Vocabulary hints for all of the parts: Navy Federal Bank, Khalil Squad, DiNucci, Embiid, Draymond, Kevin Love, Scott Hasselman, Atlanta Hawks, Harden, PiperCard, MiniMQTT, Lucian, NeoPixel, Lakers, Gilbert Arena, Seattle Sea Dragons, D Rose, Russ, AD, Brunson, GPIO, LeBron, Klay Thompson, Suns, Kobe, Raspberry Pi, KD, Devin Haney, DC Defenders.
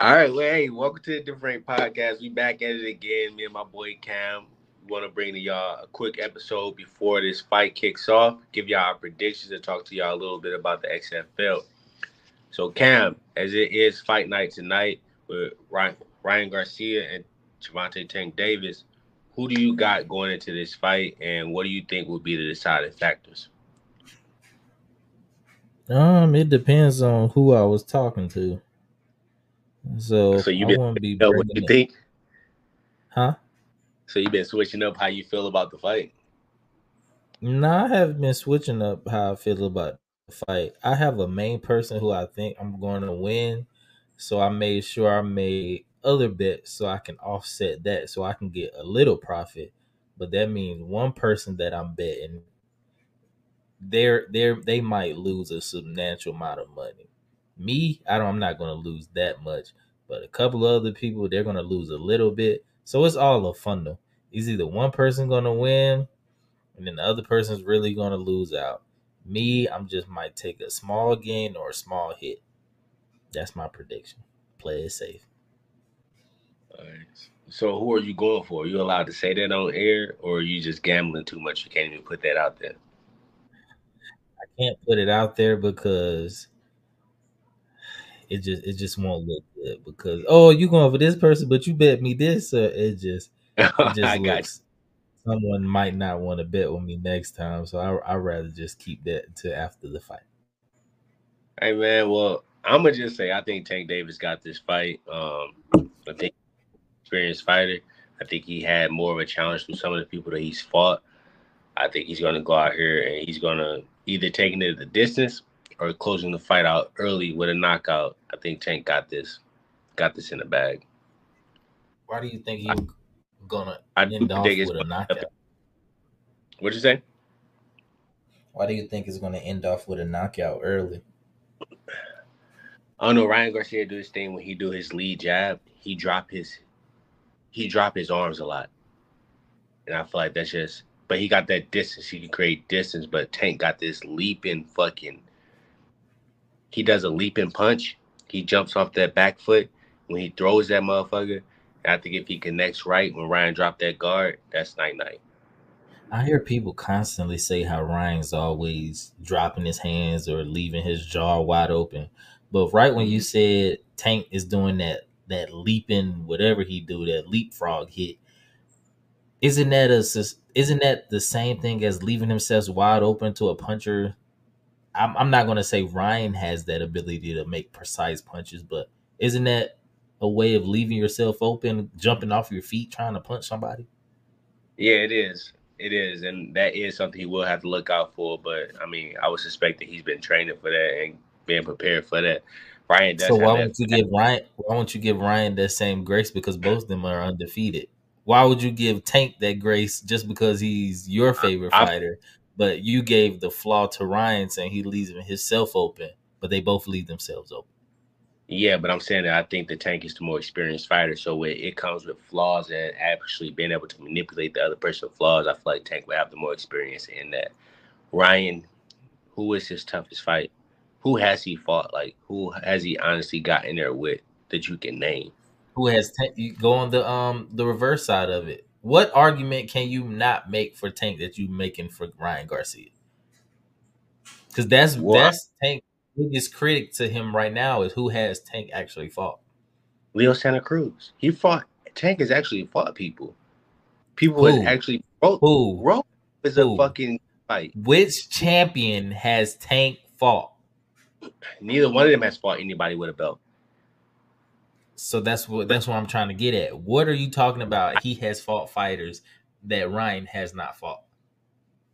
All right, well, hey, welcome to the Different Podcast. We back at it again. Me and my boy Cam. We want to bring to y'all a quick episode before this fight kicks off. Give y'all our predictions and talk to y'all a little bit about the XFL. So, Cam, as it is fight night tonight with Ryan Garcia and Gervonta Tank Davis, who do you got going into this fight, and what do you think will be the deciding factors? It depends on who I was talking to. So you been switching up what you think? Huh? So you've been switching up how you feel about the fight? No, I haven't been switching up how I feel about the fight. I have a main person who I think I'm going to win, so I made sure I made other bets so I can offset that, so I can get a little profit. But that means one person that I'm betting, they might lose a substantial amount of money. Me, I'm not going to lose that much, but a couple of other people, they're going to lose a little bit. So it's all a funnel. It's either one person going to win, and then the other person's really going to lose out. Me, I'm just might take a small gain or a small hit. That's my prediction. Play it safe. All right. So who are you going for? Are you allowed to say that on air, or are you just gambling too much? You can't even put that out there. I can't put it out there because It just won't look good because, oh, you going for this person, but you bet me this. So it just I looks, got you. Someone might not want to bet with me next time. So I'd rather just keep that until after the fight. Hey, man, well, I'm going to just say I think Tank Davis got this fight. I think experienced fighter. I think he had more of a challenge from some of the people that he's fought. I think he's going to go out here and he's going to either take it to the distance or closing the fight out early with a knockout. I think Tank got this in the bag. Why do you think he's gonna end off with a knockout? What'd you say? Why do you think it's gonna end off with a knockout early? I don't know. Ryan Garcia do his thing when he do his lead jab. He drop his arms a lot, and I feel like that's just. But he got that distance. He can create distance. But Tank got this leaping fucking. He does a leaping punch. He jumps off that back foot when he throws that motherfucker. And I think if he connects right when Ryan dropped that guard, that's night-night. I hear people constantly say how Ryan's always dropping his hands or leaving his jaw wide open. But right when you said Tank is doing that leaping, whatever he do, that leapfrog hit, isn't that the same thing as leaving himself wide open to a puncher? I'm not going to say Ryan has that ability to make precise punches, but isn't that a way of leaving yourself open, jumping off your feet, trying to punch somebody? Yeah, it is. It is. And that is something he will have to look out for. But, I mean, I would suspect that he's been training for that and being prepared for that. Ryan does. So why won't you give Ryan that same grace? Because both of them are undefeated. Why would you give Tank that grace just because he's your favorite fighter? But you gave the flaw to Ryan saying he leaves himself open, but they both leave themselves open. Yeah, but I'm saying that I think the Tank is the more experienced fighter, so it comes with flaws and actually being able to manipulate the other person's flaws. I feel like Tank would have the more experience in that. Ryan, who is his toughest fight? Who has he fought? Like, who has he honestly got in there with that you can name? Who has Tank? You go on the reverse side of it. What argument can you not make for Tank that you're making for Ryan Garcia? Because that's Tank's biggest critic to him right now is who has Tank actually fought. Leo Santa Cruz. He fought. Tank has actually fought people. People who actually broke. Who is a fucking fight? Which champion has Tank fought? Neither one of them has fought anybody with a belt. So that's what I'm trying to get at. What are you talking about? He has fought fighters that Ryan has not fought.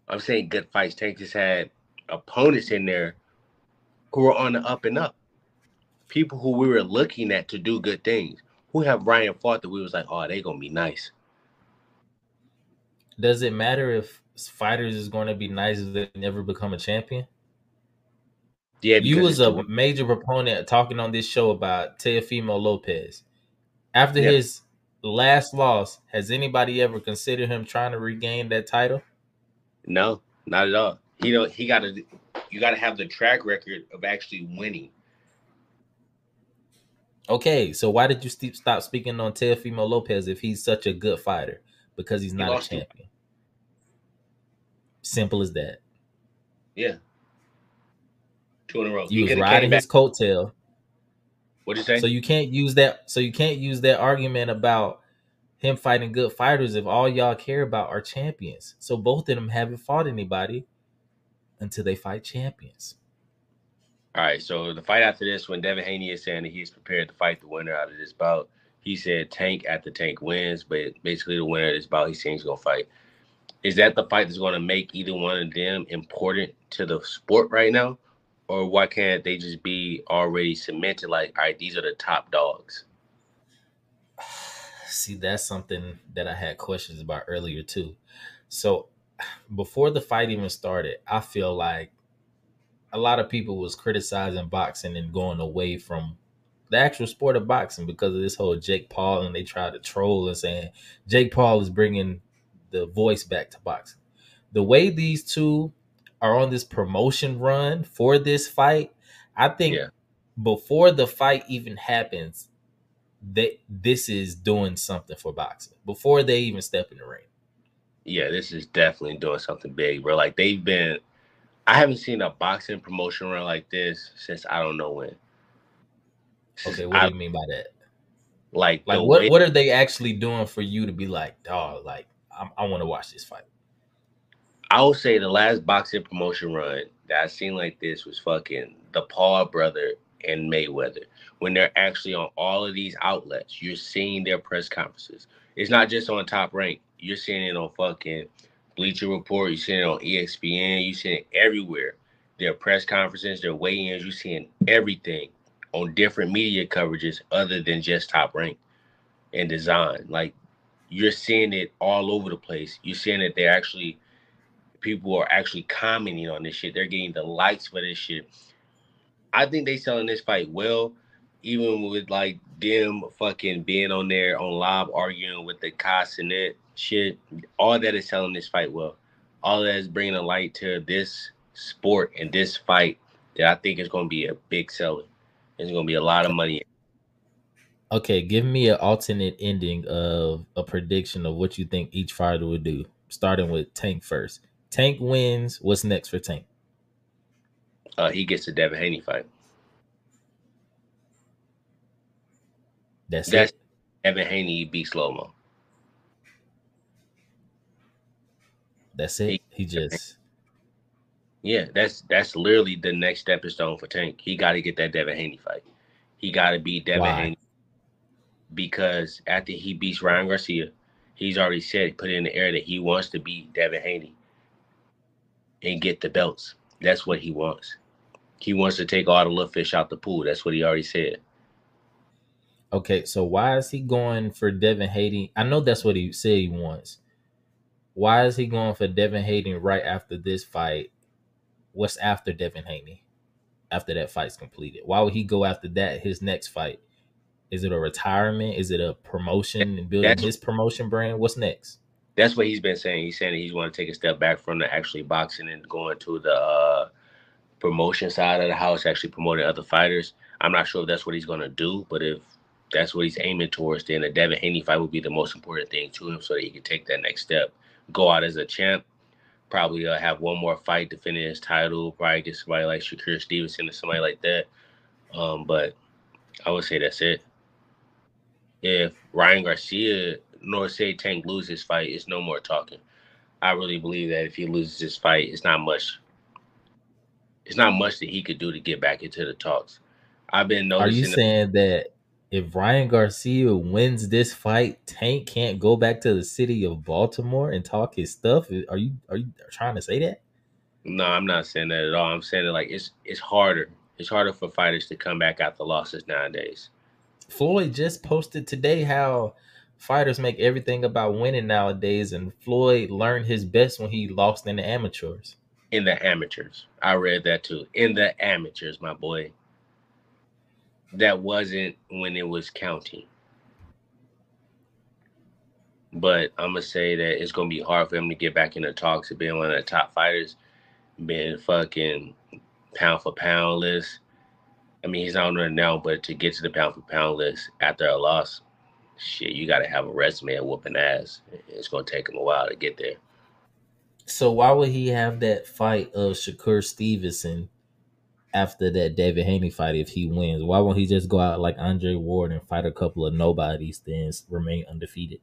I'm saying good fights. Tank just had opponents in there who were on the up and up. People who we were looking at to do good things. Who have Ryan fought that we was like, oh, they gonna be nice? Does it matter if fighters is going to be nice if they never become a champion? Yeah, you was a major proponent talking on this show about Teofimo Lopez. After his last loss, has anybody ever considered him trying to regain that title? No, not at all. You gotta have the track record of actually winning. Okay, so why did you stop speaking on Teofimo Lopez if he's such a good fighter? Because he's not a champion. Simple as that. Yeah. Two in a row. You was riding his coattail. What'd you say? So you can't use that. So you can't use that argument about him fighting good fighters if all y'all care about are champions. So both of them haven't fought anybody until they fight champions. All right, so the fight after this, when Devin Haney is saying that he's prepared to fight the winner out of this bout, he said Tank after Tank wins, but basically the winner of this bout, he's saying he's going to fight. Is that the fight that's going to make either one of them important to the sport right now? Or why can't they just be already cemented like, all right, these are the top dogs? See, that's something that I had questions about earlier too. So before the fight even started, I feel like a lot of people was criticizing boxing and going away from the actual sport of boxing because of this whole Jake Paul, and they tried to troll and saying Jake Paul is bringing the voice back to boxing. The way these two are on this promotion run for this fight, I think before the fight even happens, that this is doing something for boxing before they even step in the ring. Yeah, this is definitely doing something big, bro. Like they've been. I haven't seen a boxing promotion run like this since I don't know when. Okay, what do you mean by that? Like what are they actually doing for you to be like, dog, like, I want to watch this fight? I would say the last boxing promotion run that I seen like this was fucking the Paul brother and Mayweather. When they're actually on all of these outlets, you're seeing their press conferences. It's not just on Top Rank. You're seeing it on fucking Bleacher Report, you see it on ESPN, you see it everywhere. Their press conferences, their weigh-ins, you seeing everything on different media coverages other than just Top Rank and DAZN. Like, you're seeing it all over the place. You're seeing that they're actually, people are actually commenting on this shit. They're getting the likes for this shit. I think they selling this fight well, even with like them fucking being on there on live arguing with the Cosnet shit. All that is selling this fight well. All that is bringing a light to this sport and this fight that I think is going to be a big seller. It's going to be a lot of money. Okay, give me an alternate ending of a prediction of what you think each fighter would do, starting with Tank first. Tank wins. What's next for Tank? He gets the Devin Haney fight. That's it. Devin Haney beats Slow-Mo. That's it. He just. Yeah, that's literally the next stepping stone for Tank. He got to get that Devin Haney fight. He got to beat Devin Haney. Because after he beats Ryan Garcia, he's already said, put it in the air that he wants to beat Devin Haney and get the belts. That's what he wants. He wants to take all the little fish out the pool. That's what he already said. Okay, so why is he going for Devin Haney? I know that's what he said he wants. Why is he going for Devin Haney right after this fight? What's after Devin Haney? After that fight's completed, why would he go after that? His next fight, is it a retirement? Is it a promotion and building his promotion brand? What's next? That's what he's been saying. He's saying that he's going to take a step back from the actually boxing and going to the promotion side of the house, actually promoting other fighters. I'm not sure if that's what he's going to do, but if that's what he's aiming towards, then the Devin Haney fight would be the most important thing to him, so that he can take that next step. Go out as a champ, probably have one more fight defending his title, probably get somebody like Shakur Stevenson or somebody like that. But I would say that's it. If Ryan Garcia nor say Tank loses his fight, it's no more talking. I really believe that if he loses his fight, it's not much. It's not much that he could do to get back into the talks. I've been noticing. Are you saying that if Ryan Garcia wins this fight, Tank can't go back to the city of Baltimore and talk his stuff? Are you trying to say that? No, I'm not saying that at all. I'm saying that like it's harder. It's harder for fighters to come back after losses nowadays. Floyd just posted today how fighters make everything about winning nowadays, and Floyd learned his best when he lost in the amateurs. In the amateurs. I read that too. In the amateurs, my boy. That wasn't when it was counting. But I'm going to say that it's going to be hard for him to get back in the talks of being one of the top fighters, being fucking pound for pound list, I mean, he's not on there now, but to get to the pound for pound list after a loss, shit, you got to have a resume of whooping ass. It's going to take him a while to get there. So why would he have that fight of Shakur Stevenson after that David Haney fight if he wins? Why won't he just go out like Andre Ward and fight a couple of nobodies, then remain undefeated?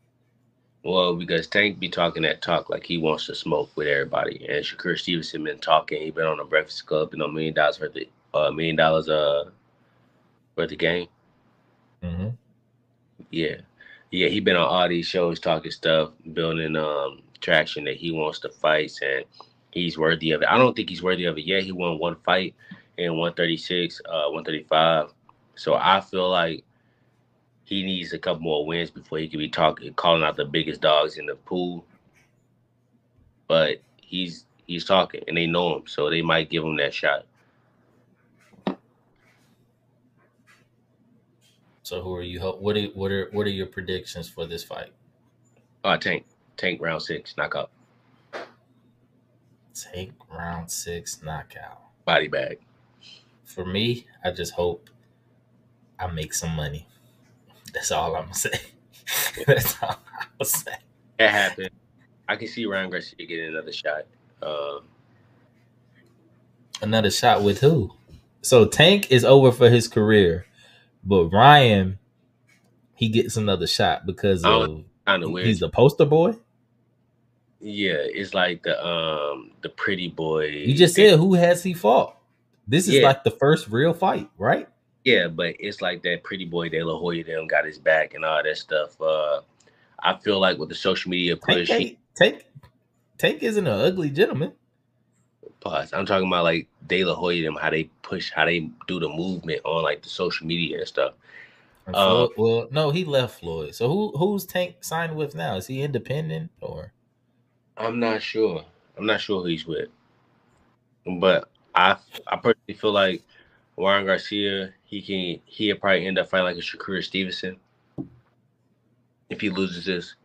Well, because Tank be talking that talk like he wants to smoke with everybody. And Shakur Stevenson been talking. He been on the Breakfast Club, and on $1 million worth of worth of game. Mm-hmm. Yeah, he been on all these shows talking stuff, building traction that he wants to fight, and he's worthy of it. I don't think he's worthy of it yet. He won one fight in 136, 135. So I feel like he needs a couple more wins before he can be calling out the biggest dogs in the pool. But he's talking, and they know him, so they might give him that shot. So who are you? What are your predictions for this fight? Tank round six knockout. Tank round six knockout. Body bag. For me, I just hope I make some money. That's all I'm gonna say. That's all I'm gonna say. It happened. I can see Ryan Garcia getting another shot. Another shot with who? So Tank is over for his career. But Ryan, he gets another shot because of he's the poster boy. Yeah, it's like the pretty boy. You just said who has he fought? This is like the first real fight, right? Yeah, but it's like that pretty boy De La Hoya them got his back and all that stuff. I feel like with the social media push, Tank isn't an ugly gentleman. Pause. I'm talking about like De La Hoya them, how they push, how they do the movement on like the social media and stuff. And Floyd, well, no, he left Floyd. So who's Tank signed with now? Is he independent or? I'm not sure. I'm not sure who he's with. But I personally feel like Ryan Garcia, he'll probably end up fighting like a Shakur Stevenson if he loses this,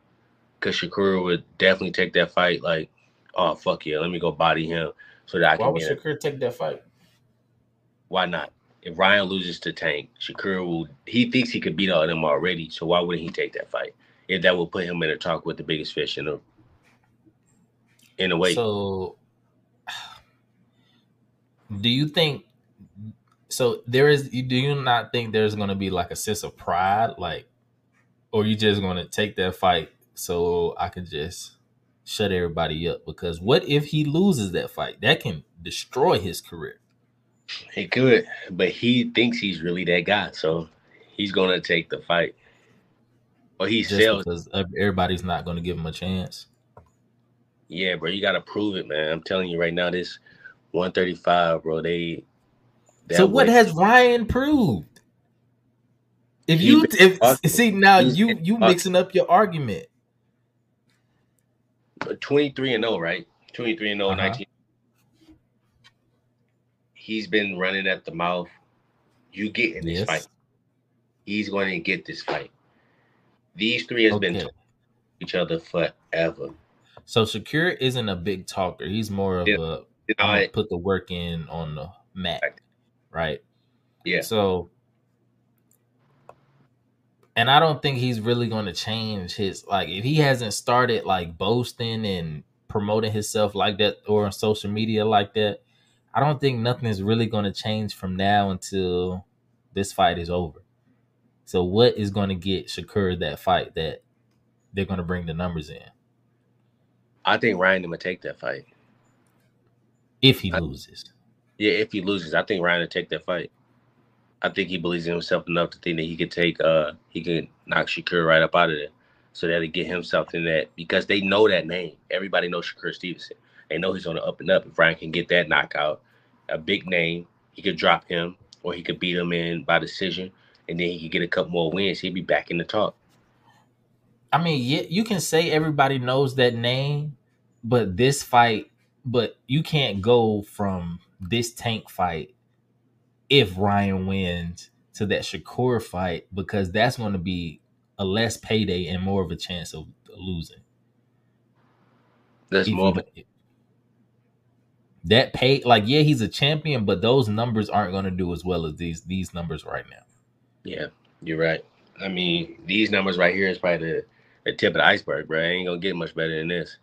because Shakur would definitely take that fight like, oh fuck yeah, let me go body him. So that why would Shakur take that fight? Why not? If Ryan loses to Tank, Shakur he thinks he could beat all of them already. So why wouldn't he take that fight? If that would put him in a talk with the biggest fish in a way. So do you think? So there is. Do you not think there's going to be like a sense of pride, like, or you just going to take that fight so I can just shut everybody up? Because what if he loses that fight? That can destroy his career. He could, but he thinks he's really that guy, so he's gonna take the fight. Or he sells because everybody's not gonna give him a chance. Yeah, bro, you gotta prove it, man. I'm telling you right now, this 135, bro. So what has Ryan proved? Now you mixing up your argument. 23-0, right? 23-0, 19. He's been running at the mouth. You get in this fight. He's going to get this fight. These three has been talking to each other forever. So Shakur isn't a big talker. He's more of a put the work in on the mat, right? Yeah. So, and I don't think he's really going to change his, like, if he hasn't started, like, boasting and promoting himself like that or on social media like that, I don't think nothing is really going to change from now until this fight is over. So what is going to get Shakur that fight that they're going to bring the numbers in? I think Ryan will take that fight. If he loses. Yeah, if he loses, I think Ryan will take that fight. I think he believes in himself enough to think that he could take, he can knock Shakur right up out of there, so that'll get him something that, because they know that name. Everybody knows Shakur Stevenson. They know he's on the up and up. If Ryan can get that knockout, a big name, he could drop him or he could beat him in by decision, and then he could get a couple more wins. He'd be back in the talk. I mean, yeah, you can say everybody knows that name, but this fight, but you can't go from this Tank fight if Ryan wins to that Shakur fight, because that's going to be a less payday and more of a chance of losing. That's more of a that pay, like, yeah, he's a champion, but those numbers aren't going to do as well as these numbers right now. Yeah, you're right. I mean, these numbers right here is probably the tip of the iceberg, bro. It ain't going to get much better than this.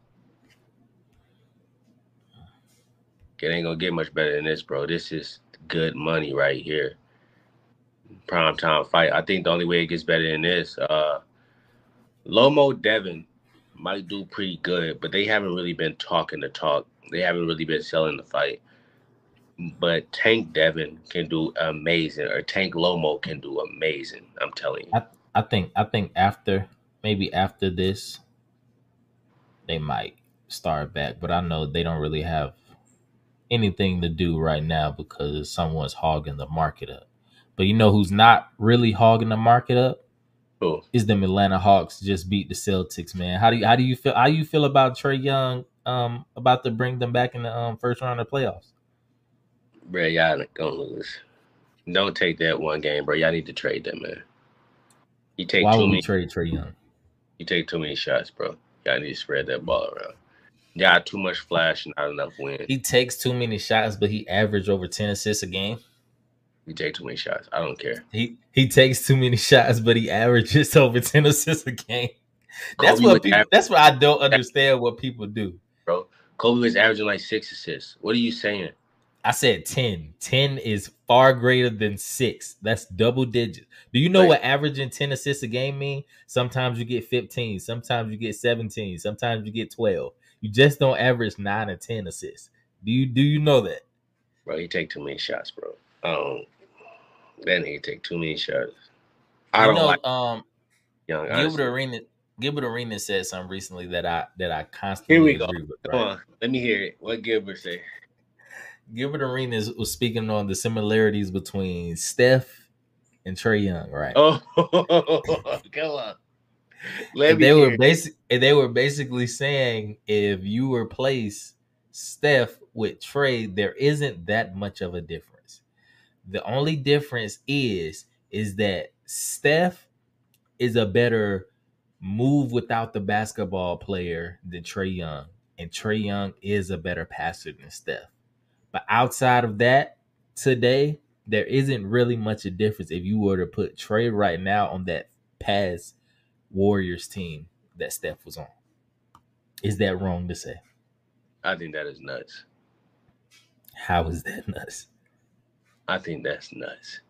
It ain't going to get much better than this, bro. This is good money right here. Prime time fight. I think the only way it gets better than this, Lomo Devin might do pretty good, but they haven't really been talking the talk. They haven't really been selling the fight. But Tank Devin can do amazing, or Tank Lomo can do amazing. I'm telling you. I think after this, they might start back. But I know they don't really have anything to do right now because someone's hogging the market up. But you know who's not really hogging the market up? Who? Is the Atlanta Hawks just beat the Celtics, man? How do you feel? How do you feel about Trey Young about to bring them back in the first round of playoffs? Bro, y'all don't lose. Don't take that one game, bro. Y'all need to trade that man. You take Why would we trade Trey Young? You take too many shots, bro. Y'all need to spread that ball around. Y'all too much flash and not enough wind. He takes too many shots, but he averaged over 10 assists a game. You take too many shots. I don't care. He takes too many shots, but he averages over 10 assists a game. That's what I don't understand what people do. Bro, Kobe was averaging like 6 assists. What are you saying? I said 10. 10 is far greater than 6. That's double digits. Do you know what averaging 10 assists a game mean? Sometimes you get 15. Sometimes you get 17. Sometimes you get 12. You just don't average 9 or 10 assists. Do you know that? Bro, he take too many shots, bro. That nigga take too many shots. Young. Gilbert Arena said something recently that I constantly agree with. Right? Come on, let me hear it. What Gilbert say? Gilbert Arena was speaking on the similarities between Steph and Trey Young, right? Oh, come on. They were basically saying if you replace Steph with Trey, there isn't that much of a difference. The only difference is that Steph is a better move without the basketball player than Trey Young. And Trey Young is a better passer than Steph. But outside of that, today, there isn't really much a difference if you were to put Trey right now on that past Warriors team that Steph was on. Is that wrong to say? I think that is nuts. How is that nuts? I think that's nuts.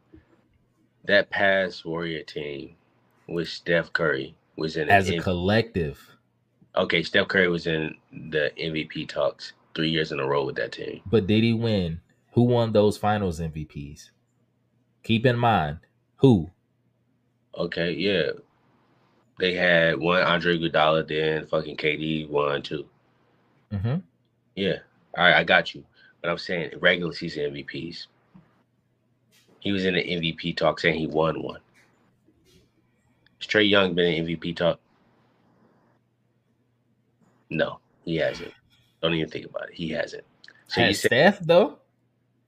That past Warrior team with Steph Curry was in as a collective. Okay, Steph Curry was in the MVP talks 3 years in a row with that team. But did he win? Who won those finals MVPs? Keep in mind, who? Okay, yeah. They had one Andre Iguodala, then fucking KD won too. Mm-hmm. Yeah, all right, I got you. But I'm saying regular season MVPs. He was in the MVP talk saying he won one. Has Trey Young been in MVP talk? No, he hasn't. Don't even think about it. He hasn't. So has Steph, though?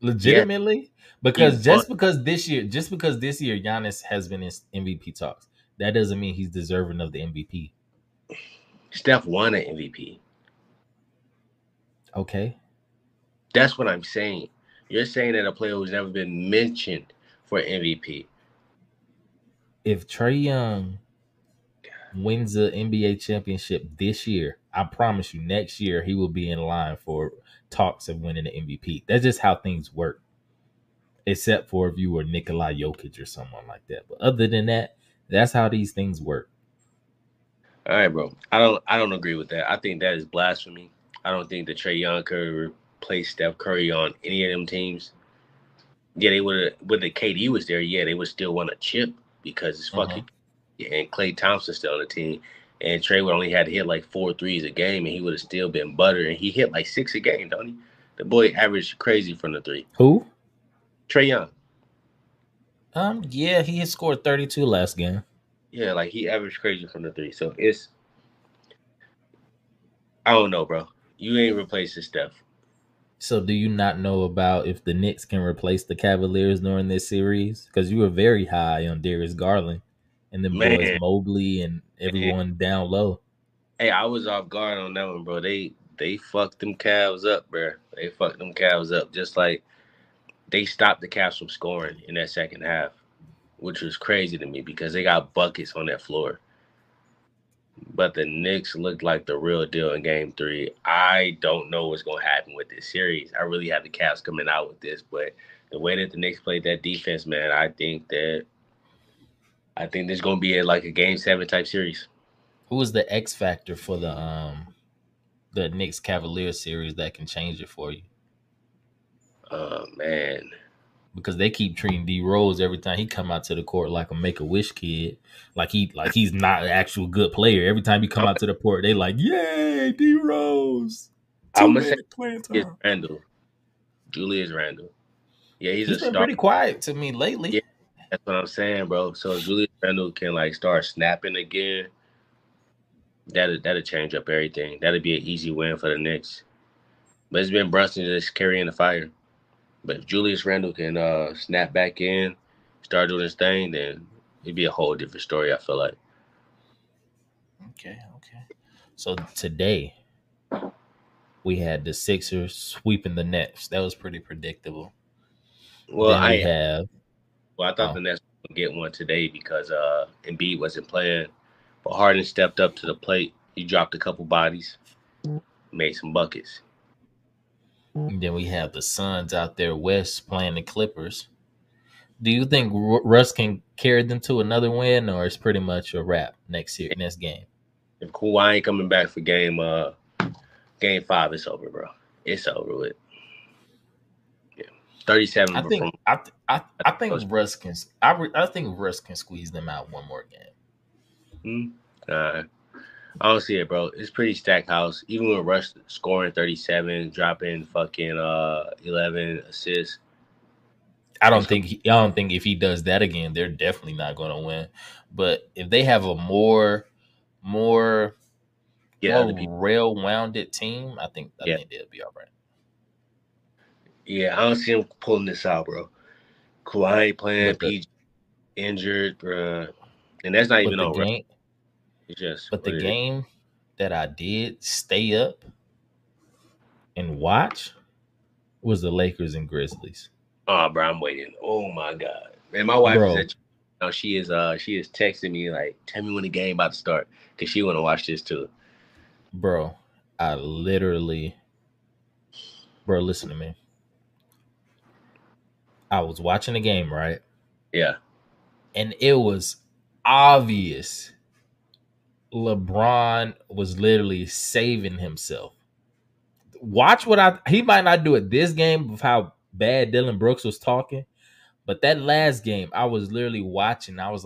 Legitimately? Yeah. Because just because this year Giannis has been in MVP talks, that doesn't mean he's deserving of the MVP. Steph won an MVP. Okay. That's what I'm saying. You're saying that a player who's never been mentioned for MVP. If Trae Young wins the NBA championship this year, I promise you next year he will be in line for talks of winning the MVP. That's just how things work. Except for if you were Nikola Jokic or someone like that. But other than that, that's how these things work. All right, bro. I don't agree with that. I think that is blasphemy. I don't think that Trae Young could play Steph Curry on any of them teams. Yeah, they would have. When the KD was there, yeah, they would still want a chip because it's fucking. Yeah, and Klay Thompson's still on the team, and Trey would only had to hit like 4 threes a game, and he would have still been butter. And he hit like 6 a game, don't he? The boy averaged crazy from the 3. Who? Trey Young. Yeah, he had scored 32 last game. Yeah, like he averaged crazy from the 3. So it's. I don't know, bro. You ain't replacing Steph. So do you not know about if the Knicks can replace the Cavaliers during this series? Because you were very high on Darius Garland and the boys Mobley and everyone down low. Hey, I was off guard on that one, bro. They they fucked them Cavs up, bro. They fucked them Cavs up. Just like they stopped the Cavs from scoring in that second half, which was crazy to me because they got buckets on that floor. But the Knicks looked like the real deal in game three. I don't know what's going to happen with this series. I really have the Cavs coming out with this, but the way that the Knicks played that defense, man, I think there's going to be like a game seven type series. Who is the X factor for the Knicks Cavaliers series that can change it for you? Oh, man. Because they keep treating D Rose every time he come out to the court like a Make-A-Wish kid, like he's not an actual good player. Every time he come out to the court, they like, yay, D Rose. I'm gonna say Julius Randle. Yeah, he's been pretty quiet to me lately. Yeah, that's what I'm saying, bro. So Julius Randle can like start snapping again. That'll change up everything. That'll be an easy win for the Knicks. But it's been Brunson just carrying the fire. But if Julius Randle can snap back in, start doing his thing, then it'd be a whole different story, I feel like. Okay. So today, we had the Sixers sweeping the Nets. That was pretty predictable. I thought the Nets would get one today because Embiid wasn't playing. But Harden stepped up to the plate. He dropped a couple bodies, made some buckets. And then we have the Suns out there west playing the Clippers. Do you think Russ can carry them to another win, or it's pretty much a wrap next game? If Kawhi ain't coming back for game 5, it's over, bro. It's over with. Yeah, 37. I think Russ can squeeze them out one more game. I don't see it, bro. It's pretty Stackhouse. Even with Russ scoring 37, dropping fucking 11 assists. I don't think if he does that again, they're definitely not going to win. But if they have a more rail-wounded team, I think they'll be all right. Yeah, I don't see him pulling this out, bro. Kawhi playing, PG injured, bro. And that's not even on Russ. But the game that I did stay up and watch was the Lakers and Grizzlies. Oh, bro, I'm waiting. Oh my God, man, my wife said, "No, she is texting me like, tell me when the game about to start because she want to watch this too." Bro, listen to me. I was watching the game, right? Yeah, and it was obvious. LeBron was literally saving himself. Watch he might not do it this game of how bad Dylan Brooks was talking, but that last game I was literally watching. I was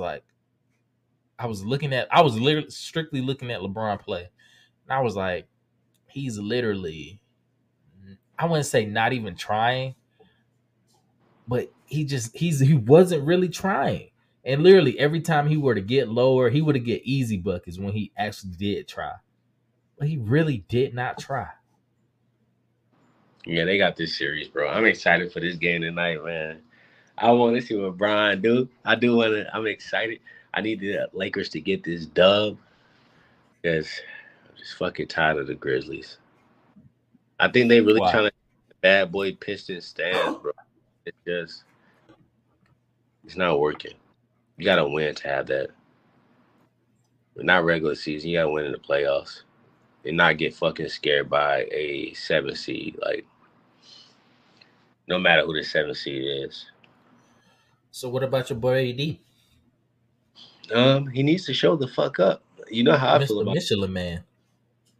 strictly looking at LeBron play. And I was like, he's literally, I wouldn't say not even trying, but he wasn't really trying. And literally, every time he were to get lower, he would have get easy buckets when he actually did try. But he really did not try. Yeah, they got this series, bro. I'm excited for this game tonight, man. I want to see what Brian do. I'm excited. I need the Lakers to get this dub. Because I'm just fucking tired of the Grizzlies. I think they really trying to bad boy Pistons stands, bro. It's not working. You got to win to have that. But not regular season. You got to win in the playoffs and not get fucking scared by a 7 seed. Like, no matter who the 7 seed is. So what about your boy AD? He needs to show the fuck up. You know how I feel about Michelin Man.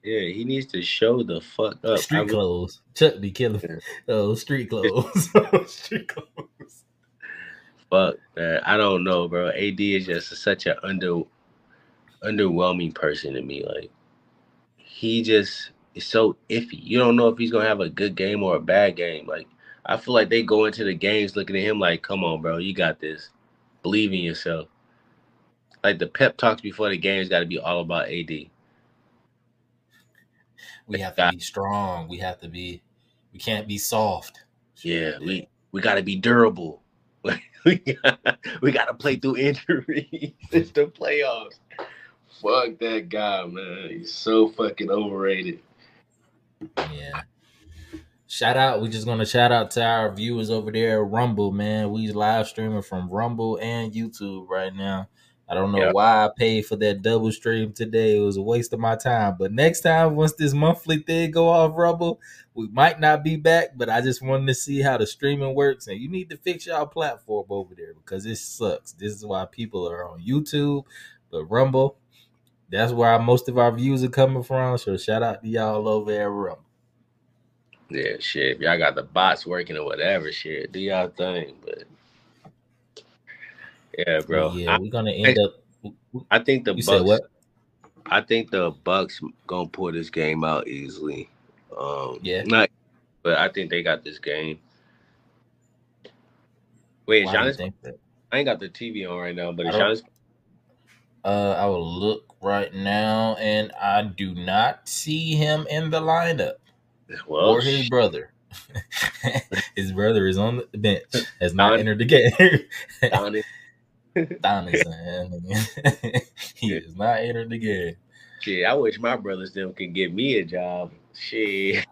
Yeah, he needs to show the fuck up. Street clothes. Chuck be killing him. Oh, street clothes. Street clothes. Fuck, man. I don't know, bro. AD is just such an underwhelming person to me. Like, he just is so iffy. You don't know if he's going to have a good game or a bad game. Like, I feel like they go into the games looking at him like, come on, bro, you got this. Believe in yourself. Like, the pep talks before the game's got to be all about AD. We have to be strong. We can't be soft. Yeah, we got to be durable. We got to play through injuries. It's the playoffs. Fuck that guy, man. He's so fucking overrated. Yeah. Shout out. We just going to shout out to our viewers over there at Rumble, man. We live streaming from Rumble and YouTube right now. I don't know why I paid for that double stream today. It was a waste of my time. But next time, once this monthly thing go off Rumble, we might not be back, but I just wanted to see how the streaming works. And you need to fix y'all platform over there because it sucks. This is why people are on YouTube, but Rumble, that's where most of our views are coming from. So shout out to y'all over at Rumble. Yeah, shit. If y'all got the bots working or whatever, shit, do y'all thing, but... Yeah, bro. Yeah, we're gonna end up. I think the Bucks. Said what? I think the Bucks gonna pull this game out easily. But I think they got this game. Wait, is Giannis? I ain't got the TV on right now, but is Giannis? I will look right now, and I do not see him in the lineup or his brother. His brother is on the bench. Has not entered the game. Donis, man. He is not entered the game. Shit, I wish my brothers them could get me a job. Shit.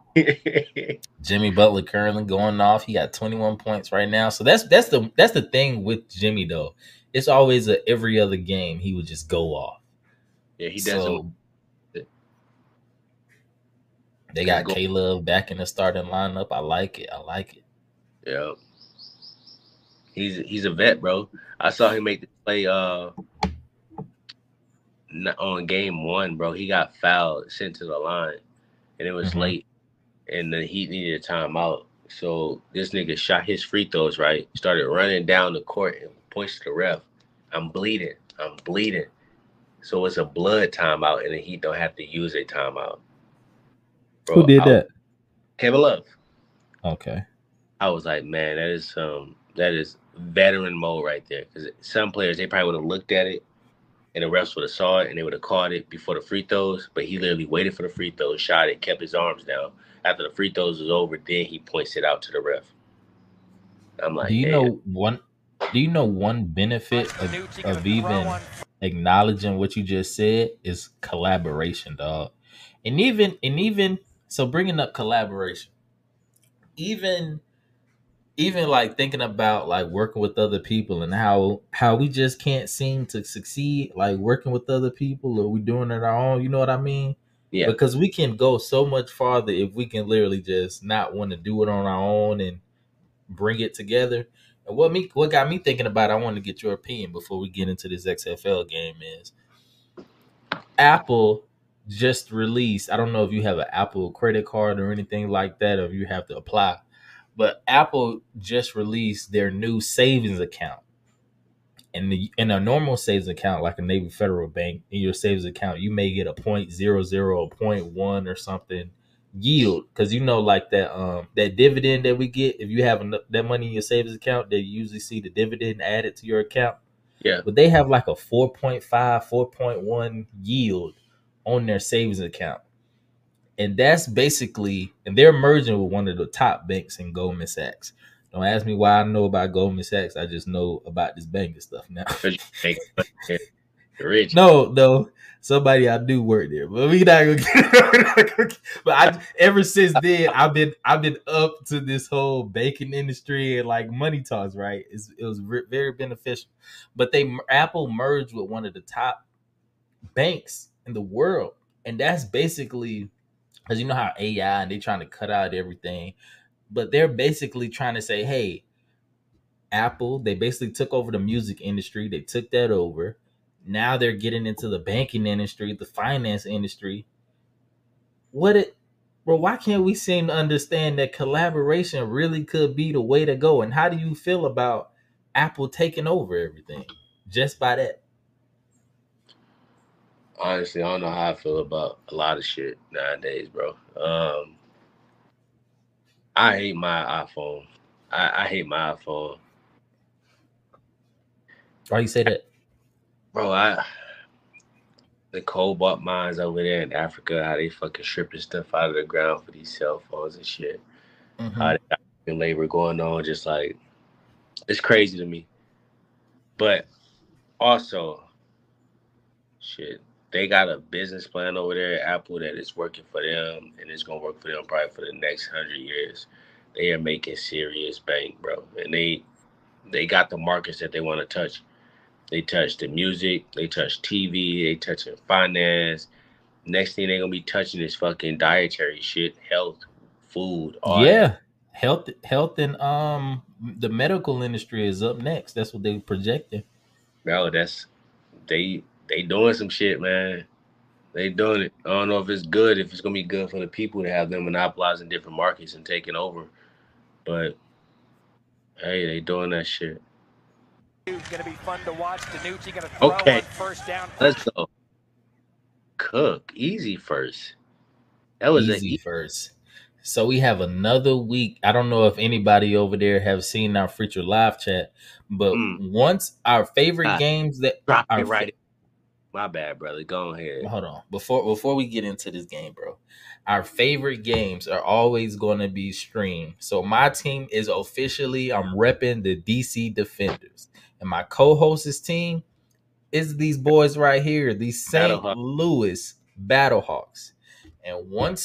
Jimmy Butler currently going off. He got 21 points right now. So that's the thing with Jimmy though. It's always every other game he would just go off. Yeah, he doesn't. So they got Caleb back in the starting lineup. I like it. Yeah. He's a vet, bro. I saw him make the play on game one, bro. He got fouled, sent to the line, and it was late, and the Heat needed a timeout. So this nigga shot his free throws, right? Started running down the court and points to the ref. I'm bleeding. So it's a blood timeout, and the Heat don't have to use a timeout. Bro, who did that? Kevin Love. Okay. I was like, man, that is veteran mode right there. Because some players, they probably would have looked at it and the refs would have saw it and they would have caught it before the free throws. But he literally waited for the free throws, shot it, kept his arms down. After the free throws was over, then he points it out to the ref. I'm like, do you know one benefit of even acknowledging what you just said is collaboration, dog. And even so, bringing up collaboration, even like thinking about like working with other people and how we just can't seem to succeed, like working with other people or we doing it our own. You know what I mean? Yeah. Because we can go so much farther if we can literally just not want to do it on our own and bring it together. And what got me thinking about, I want to get your opinion before we get into this XFL game, is Apple just released, I don't know if you have an Apple credit card or anything like that, or if you have to apply, but Apple just released their new savings account. And in a normal savings account, like a Navy Federal Bank, in your savings account, you may get a 0.00 or 0.1 or something yield. Because you know, like that dividend that we get, if you have enough, that money in your savings account, they usually see the dividend added to your account. Yeah. But they have like a 4.5, 4.1 yield on their savings account. And that's basically, and they're merging with one of the top banks in Goldman Sachs. Don't ask me why I know about Goldman Sachs. I just know about this banking stuff now. No. Somebody I do work there, but we not gonna get. But ever since then, I've been up to this whole banking industry and like money talks. Right, it was very beneficial. But Apple merged with one of the top banks in the world, and that's basically. Because you know how AI, and they're trying to cut out everything. But they're basically trying to say, hey, Apple, they basically took over the music industry. They took that over. Now they're getting into the banking industry, the finance industry. Why can't we seem to understand that collaboration really could be the way to go? And how do you feel about Apple taking over everything just by that? Honestly, I don't know how I feel about a lot of shit nowadays, bro. I hate my iPhone. I hate my iPhone. Why you say that? Bro, the cobalt mines over there in Africa, how they fucking stripping stuff out of the ground for these cell phones and shit. How they got labor going on, just like, it's crazy to me. But also, shit. they got a business plan over there at Apple that is working for them, and it's going to work for them probably for the next 100 years. They are making serious bank, bro. And they got the markets that they want to touch. They touch the music, they touch TV, they touching finance. Next thing they're going to be touching is fucking dietary shit, health, food, all that. Health and the medical industry is up next. That's what they projecting. No, they doing some shit, man. They doing it. I don't know if it's good, if it's going to be good for the people to have them monopolizing different markets and taking over. But, hey, they doing that shit. It's going to be fun to watch. DiNucci going to throw on first down. Let's go. Cook. Easy first. That was easy first. So we have another week. I don't know if anybody over there have seen our future live chat, but once our favorite games that drop it right. My bad, brother. Go ahead. Hold on. Before we get into this game, bro, our favorite games are always going to be streamed. So my team is officially, I'm repping the DC Defenders, and my co-host's team is these boys right here, these St. Louis Battlehawks. And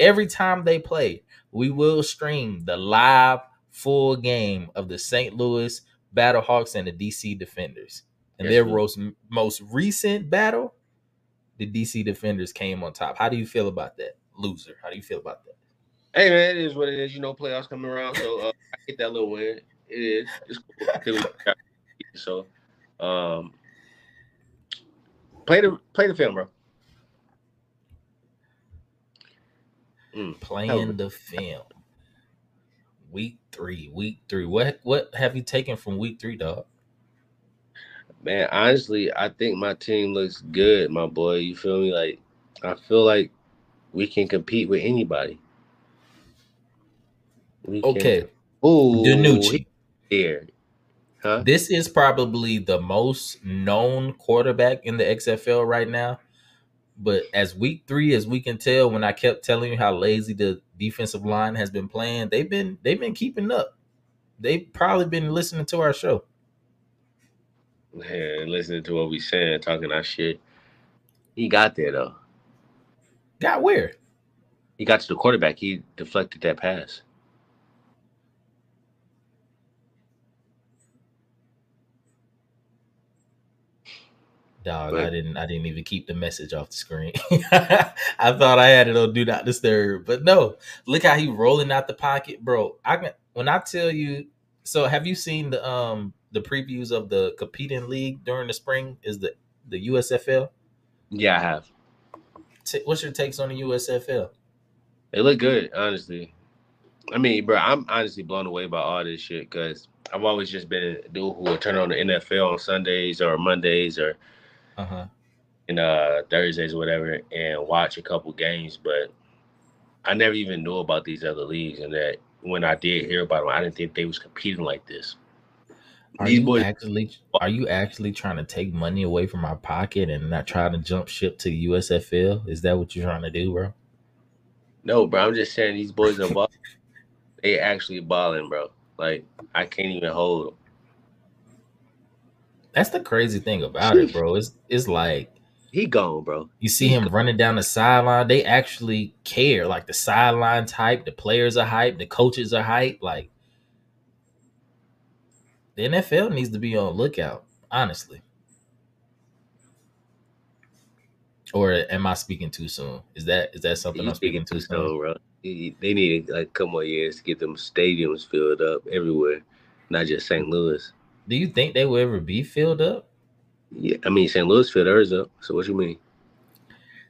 every time they play, we will stream the live full game of the St. Louis Battlehawks and the DC Defenders. And their most recent battle, the DC Defenders came on top. How do you feel about that, loser? How do you feel about that? Hey, man, it is what it is. You know, playoffs coming around, so I get that little win. It is. It's cool. So, play the film, bro. Playing the film. Week three. What have you taken from week three, dog? Man, honestly, I think my team looks good, my boy. You feel me? Like, I feel like we can compete with anybody. DiNucci. Here. Huh? This is probably the most known quarterback in the XFL right now. But as week three, as we can tell, when I kept telling you how lazy the defensive line has been playing, they've been keeping up. They've probably been listening to our show. Man, listening to what we saying, talking our shit. He got there, though. Got where? He got to the quarterback. He deflected that pass. Dog, but I didn't even keep the message off the screen. I thought I had it on Do Not Disturb. But no, look how he rolling out the pocket, bro. When I tell you, so have you seen the previews of the competing league during the spring is the USFL? Yeah, I have. What's your takes on the USFL? They look good, honestly. I mean, bro, I'm honestly blown away by all this shit because I've always just been a dude who will turn on the NFL on Sundays or Mondays or Thursdays or whatever and watch a couple games. But I never even knew about these other leagues, and that when I did hear about them, I didn't think they was competing like this. Are you actually trying to take money away from my pocket and not try to jump ship to the USFL? Is that what you're trying to do, bro? No, bro. I'm just saying these boys are balling. They actually balling, bro. Like, I can't even hold them. That's the crazy thing about it, bro. It's like he gone, bro. You see him running down the sideline. They actually care. Like, the sideline's hype. The players are hype. The coaches are hype. Like, the NFL needs to be on lookout, honestly. Or am I speaking too soon? Is that something I'm speaking too soon, bro? They need like a couple more years to get them stadiums filled up everywhere, not just St. Louis. Do you think they will ever be filled up? Yeah, I mean St. Louis filled hers up. So what you mean?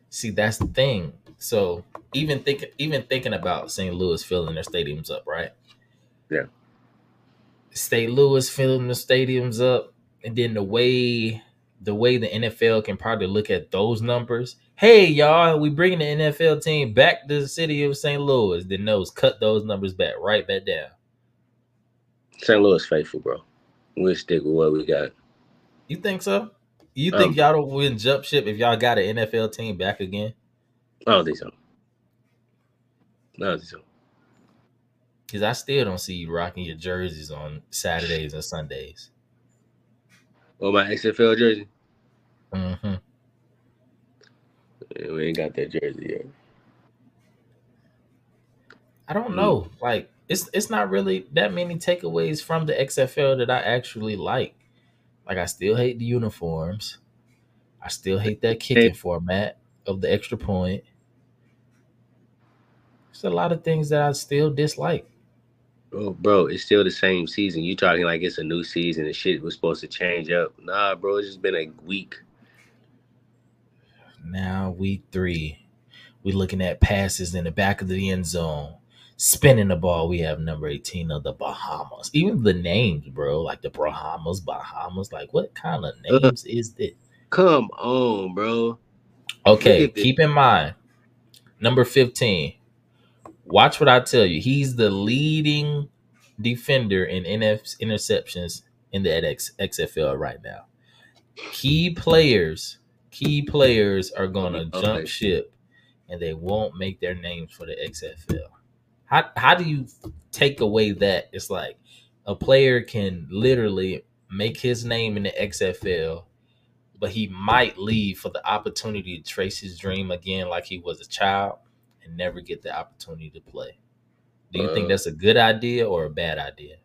See, that's the thing. So even thinking about St. Louis filling their stadiums up, right? Yeah. St. Louis filling the stadiums up, and then the way the NFL can probably look at those numbers. Hey, y'all, we bringing the NFL team back to the city of St. Louis. Then those cut those numbers back right back down. St. Louis faithful, bro. We'll stick with what we got. You think so? You think y'all don't win jump ship if y'all got an NFL team back again? I don't think so. Because I still don't see you rocking your jerseys on Saturdays and Sundays. Oh, my XFL jersey? Mm-hmm. they got that jersey yet. I don't know. Like, it's not really that many takeaways from the XFL that I actually like. Like, I still hate the uniforms. I still hate that kicking format of the extra point. There's a lot of things that I still dislike. Oh, bro, it's still the same season. You talking like it's a new season and shit was supposed to change up. Nah, bro, it's just been a week. Now, week three. We're looking at passes in the back of the end zone. Spinning the ball, we have number 18 of the Bahamas. Even the names, bro, like the Bahamas. Like, what kind of names is this? Come on, bro. Okay, keep in mind, number 15. Watch what I tell you. He's the leading defender in interceptions in the XFL right now. Key players are going to jump ship, and they won't make their names for the XFL. How do you take away that? It's like a player can literally make his name in the XFL, but he might leave for the opportunity to trace his dream again like he was a child and never get the opportunity to play. Do you think that's a good idea or a bad idea?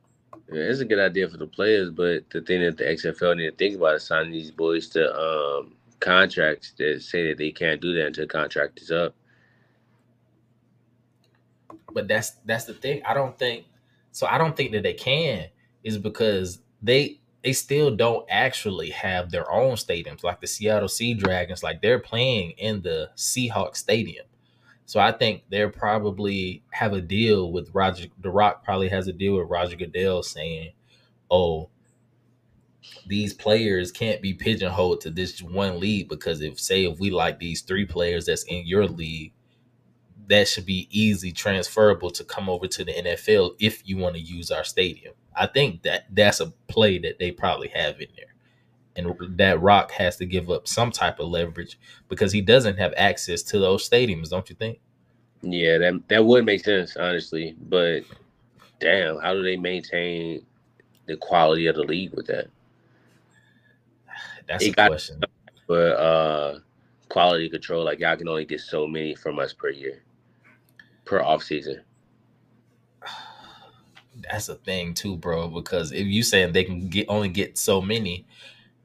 Yeah, it's a good idea for the players, but the thing that the XFL need to think about is signing these boys to contracts that say that they can't do that until the contract is up. But that's the thing. I don't think that they can is because they still don't actually have their own stadiums. Like the Seattle Sea Dragons, like they're playing in the Seahawks Stadium. So I think they're probably have a deal with Roger. The Rock probably has a deal with Roger Goodell saying, oh, these players can't be pigeonholed to this one league because if we like these three players that's in your league, that should be easy transferable to come over to the NFL if you want to use our stadium. I think that's a play that they probably have in there. And that Rock has to give up some type of leverage because he doesn't have access to those stadiums, don't you think? Yeah, that would make sense, honestly. But, damn, how do they maintain the quality of the league with that? That's a question. But quality control, like y'all can only get so many from us per year. Per offseason. That's a thing too, bro, because if you saying they can only get so many,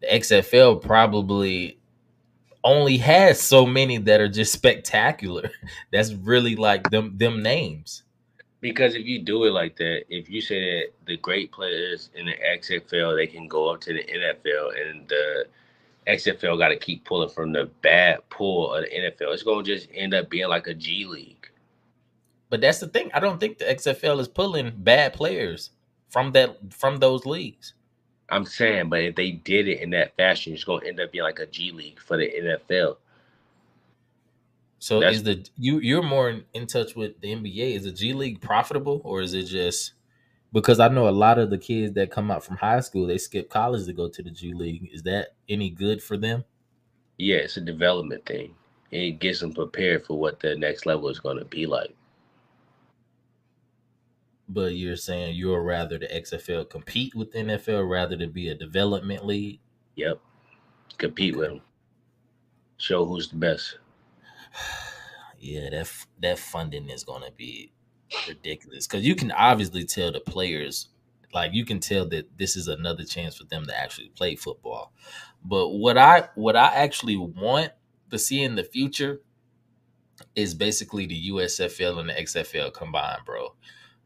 the XFL probably only has so many that are just spectacular. That's really like them names. Because if you do it like that, if you say that the great players in the XFL, they can go up to the NFL and the XFL got to keep pulling from the bad pool of the NFL, it's going to just end up being like a G League. But that's the thing. I don't think the XFL is pulling bad players from those leagues. I'm saying, but if they did it in that fashion, it's going to end up being like a G League for the NFL. So you're more in touch with the NBA. Is the G League profitable, or is it just because I know a lot of the kids that come out from high school, they skip college to go to the G League. Is that any good for them? Yeah, it's a development thing. It gets them prepared for what the next level is going to be like. But you're saying you'll rather the XFL compete with the NFL rather than be a development league? Yep. Compete with them. Show who's the best. Yeah, that funding is going to be ridiculous. Because you can obviously tell the players, like you can tell that this is another chance for them to actually play football. But what I actually want to see in the future is basically the USFL and the XFL combined, bro.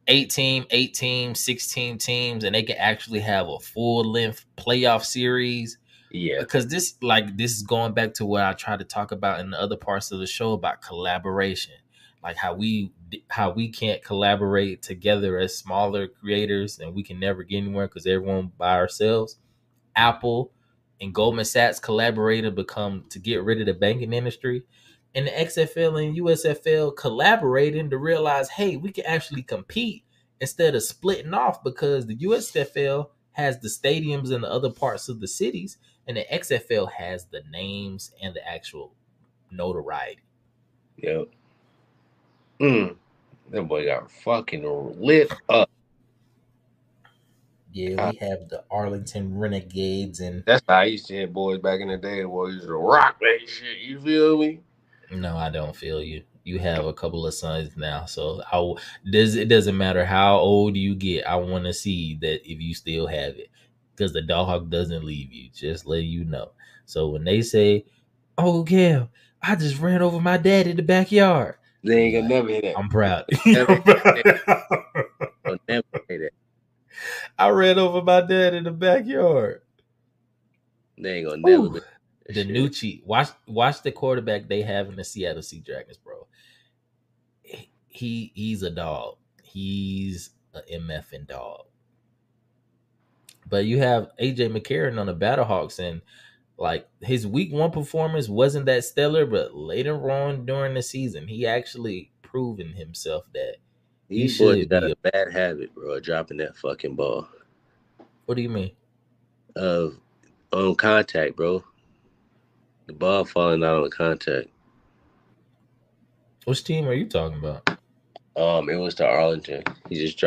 8 team, 16 teams, and they can actually have a full-length playoff series. Yeah. Because this is going back to what I try to talk about in the other parts of the show about collaboration. Like how we can't collaborate together as smaller creators and we can never get anywhere because everyone by ourselves. Apple and Goldman Sachs collaborated to get rid of the banking industry. And the XFL and USFL collaborating to realize, hey, we can actually compete instead of splitting off because the USFL has the stadiums in the other parts of the cities and the XFL has the names and the actual notoriety. Yep. That boy got fucking lit up. Yeah, we have the Arlington Renegades. And that's how I used to hit boys back in the day. Boys used to rock that shit. You feel me? No, I don't feel you. You have a couple of sons now, so it doesn't matter how old you get. I want to see that if you still have it, because the dog doesn't leave you. Just let you know. So when they say, "Oh, Gail, I just ran over my dad in the backyard," they ain't gonna never hear that. I'm proud. Never say that. I ran over my dad in the backyard. They ain't gonna never. Ooh. The Nucci, watch the quarterback they have in the Seattle Sea Dragons, bro. He's a dog. He's an MFing dog. But you have AJ McCarron on the Battlehawks, and like his week one performance wasn't that stellar, but later on during the season, he actually proven himself that he should got a bad habit, bro, dropping that fucking ball. What do you mean? On contact, bro. The ball falling out on the contact. Which team are you talking about? It was to Arlington. He just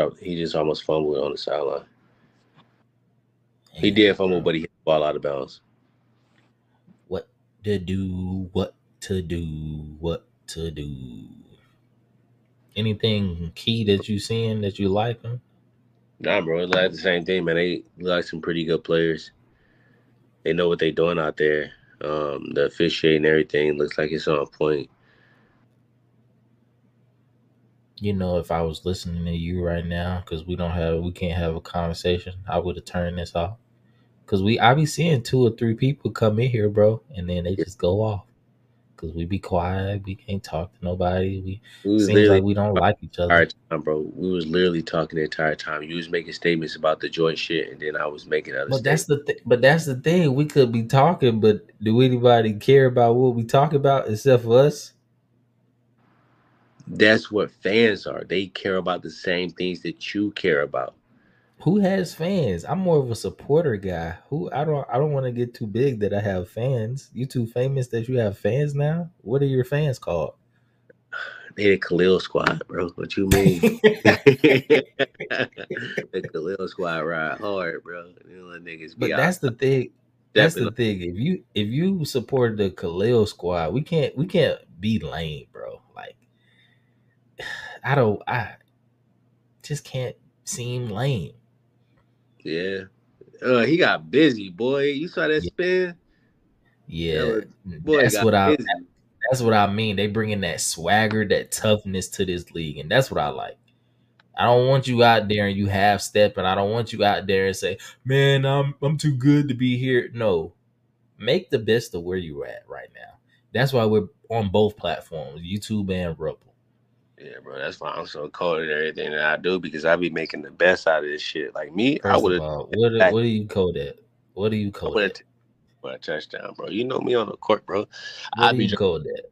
almost fumbled on the sideline. He did fumble, but he hit the ball out of bounds. What to do? What to do? What to do? Anything key that you seeing that you like him? Nah, bro. It's like the same thing, man. They like some pretty good players. They know what they're doing out there. The officiating and everything looks like it's on point. You know, if I was listening to you right now, because we can't have a conversation, I would have turned this off. Because I be seeing 2 or 3 people come in here, bro, and then they just go off. Because we be quiet, we can't talk to nobody. We seems like we don't like each other. Time, bro, we was literally talking the entire time. You was making statements about the joint shit, and then I was making other. But that's the thing. We could be talking, but do anybody care about what we talk about except for us? That's what fans are. They care about the same things that you care about. Who has fans? I'm more of a supporter guy. I don't want to get too big that I have fans. You too famous that you have fans now? What are your fans called? They're Khalil Squad, bro. What you mean? The Khalil Squad ride hard, bro. Niggas but that's the thing. That's the thing. If you support the Khalil Squad, we can't be lame, bro. Like I just can't seem lame. Yeah. He got busy, boy. You saw that spin? Yeah. Boy, that's what I mean. They bringing that swagger, that toughness to this league, and that's what I like. I don't want you out there and you half step, and I don't want you out there and say, "Man, I'm too good to be here." No. Make the best of where you're at right now. That's why we're on both platforms, YouTube and Rupp. Yeah, bro, that's why I'm so cold at everything that I do, because I be making the best out of this shit. Like me, first I would have. What do you call that? What do you call that? For a touchdown, bro. You know me on the court, bro. What do you call that?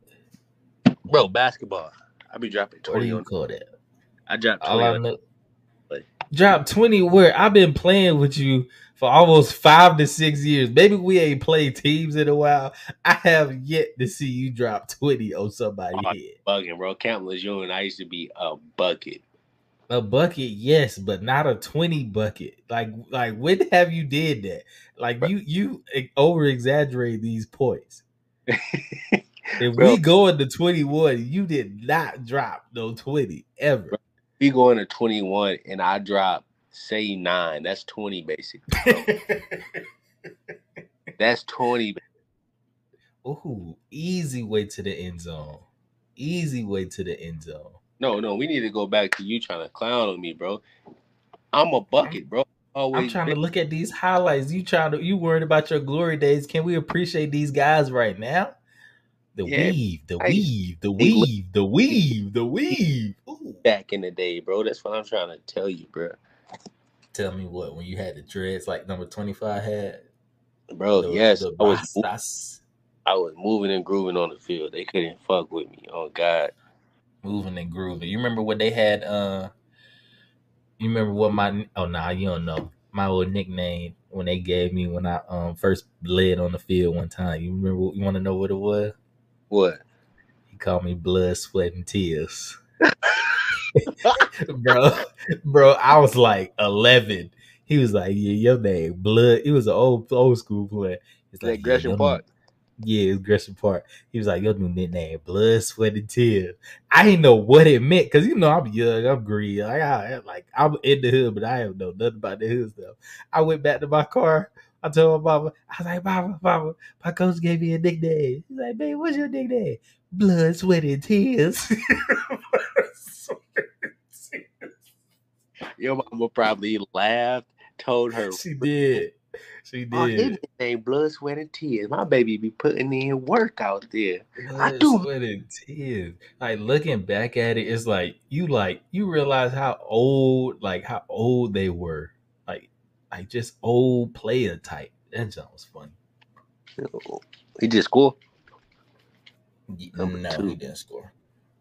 Bro, basketball. I be dropping 20. What do you call that? I dropped 20. Drop 20 where I've been playing with you for almost 5 to 6 years. Maybe we ain't played teams in a while. I have yet to see you drop 20 on somebody's head. Bugging, bro. Countless you and I used to be a bucket. A bucket, yes, but not a 20 bucket. Like when have you did that? Like bro. You over-exaggerate these points. If bro. We go into 21, you did not drop no 20 ever. Bro. We go into 21 and I drop, say 9. That's 20 basically. That's 20. Ooh, easy way to the end zone. Easy way to the end zone. No, we need to go back to you trying to clown on me, bro. I'm a bucket, bro. Always I'm trying to look at these highlights. You worried about your glory days. Can we appreciate these guys right now? The weave. Ooh. Back in the day, bro. That's what I'm trying to tell you, bro. Tell me what, when you had the dreads like number 25 had? Bro, yes. I was moving and grooving on the field. They couldn't fuck with me. Oh, God. Moving and grooving. You remember what they had? You remember what my... Oh, nah, you don't know. My old nickname when they gave me when I first bled on the field one time. You remember? You want to know what it was? What? He called me Blood, Sweat, and Tears. bro, I was like 11. He was like, "Yeah, your name, Blood." It was an old school player. It's like Gresham Park. Yeah, it's Gresham Park. He was like, your new nickname, Blood, Sweat, and Tears. I didn't know what it meant because, you know, I'm young, I'm green. I'm in the hood, but I don't know nothing about the hood stuff. I went back to my car. I told my mama, I was like, Mama, my coach gave me a nickname. He's like, babe, what's your nickname? Blood, Sweat, and Tears. Your mama probably laughed, told her. She did. Oh, his name, Blood, Sweat, and Tears. My baby be putting in work out there. Blood, Sweat, and Tears. Like, looking back at it, it's like, you realize how old they were. Like just old player type. That sounds fun. He did score? No, he didn't score.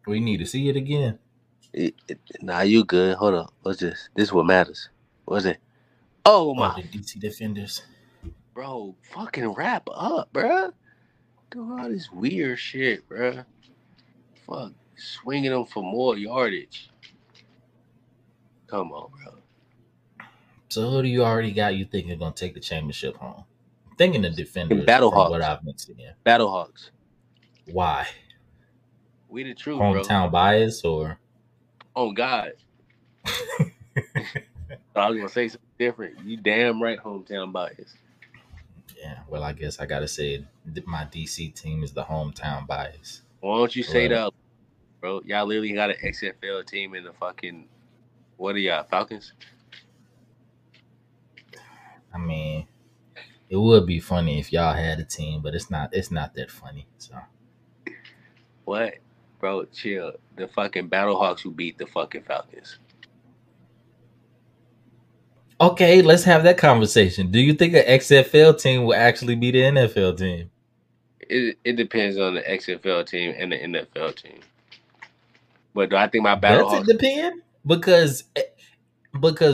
We need to see it again. You good. Hold on. What's this? This is what matters. What's it? Oh, my. Oh, the DC Defenders. Bro, fucking wrap up, bro. Do all this weird shit, bro. Fuck. Swinging them for more yardage. Come on, bro. So who do you already got you think are going to take the championship home? I'm thinking the Defenders. Battlehawks. What I've been seeing. Battlehawks. Why? We the truth, hometown bro. Hometown bias or? Oh, God. I was going to say something different. You damn right, hometown bias. Yeah, well, I guess I got to say my DC team is the hometown bias. Why don't you say that, bro? Y'all literally got an XFL team in the fucking, what are y'all, Falcons? I mean, it would be funny if y'all had a team, but it's not that funny. So what? Bro, chill. The fucking Battlehawks who beat the fucking Falcons. Okay, let's have that conversation. Do you think an XFL team will actually be the NFL team? It depends on the XFL team and the NFL team. But do I think my Battlehawks... Does it depend? Because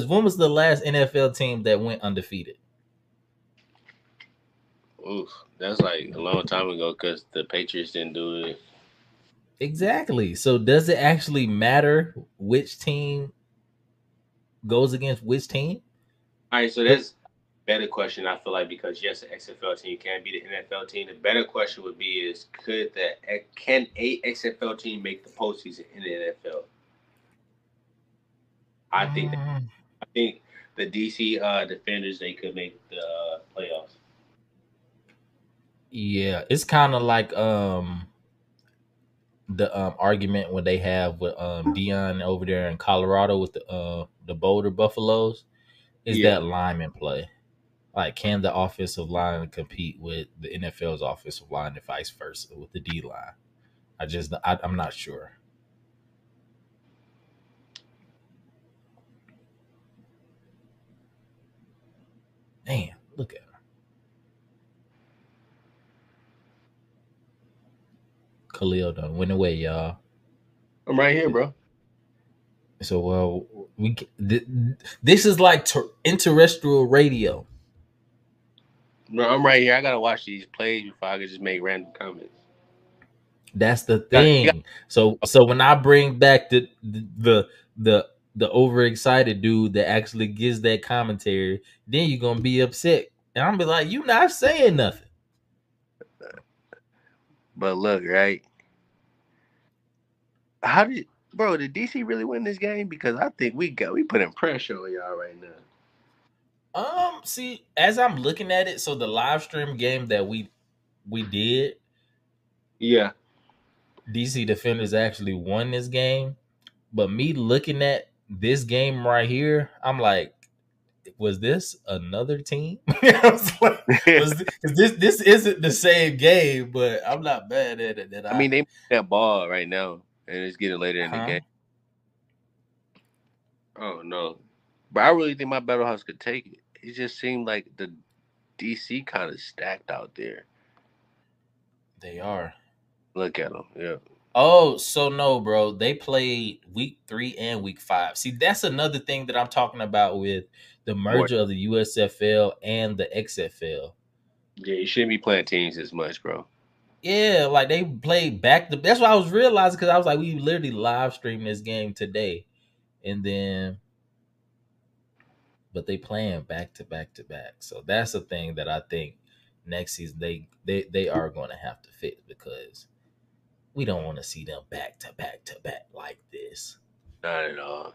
when was the last NFL team that went undefeated? Oof, that's like a long time ago because the Patriots didn't do it. Exactly. So does it actually matter which team goes against which team? All right, so that's a better question, I feel like, because, yes, the XFL team can be the NFL team. The better question would be is can a XFL team make the postseason in the NFL? I think the DC Defenders, they could make the playoffs. Yeah, it's kind of like the argument when they have with Dion over there in Colorado with the Boulder Buffaloes that lineman play. Like, can the offensive line compete with the NFL's offensive line and vice versa with the D line? I'm not sure. Damn, look at her. Khalil done went away, y'all. I'm right here, bro. So, well, this is like interstellar radio. Bro, I'm right here. I got to watch these plays before I can just make random comments. That's the thing. So when I bring back the overexcited dude that actually gives that commentary, then you're going to be upset. And I'm going to be like, you not saying nothing. But look, right? Did DC really win this game? Because I think we putting pressure on y'all right now. See, as I'm looking at it, so the live stream game that we did, yeah, DC Defenders actually won this game. But me looking at this game right here, I'm like, was this another team? I was like, this isn't the same game, but I'm not mad at it. I mean, they put that ball right now, and it's getting later in the game. Oh, no. But I really think my Battlehawks could take it. It just seemed like the DC kind of stacked out there. They are. Look at them, yeah. Oh, so no, bro. They played week 3 and week 5. See, that's another thing that I'm talking about with the merger of the USFL and the XFL. Yeah, you shouldn't be playing teams as much, bro. Yeah, like they played back. That's what I was realizing because I was like, we literally live streamed this game today. And then, but they playing back to back to back. So that's the thing that I think next season they are going to have to fix, because we don't want to see them back to back to back like this. Not at all.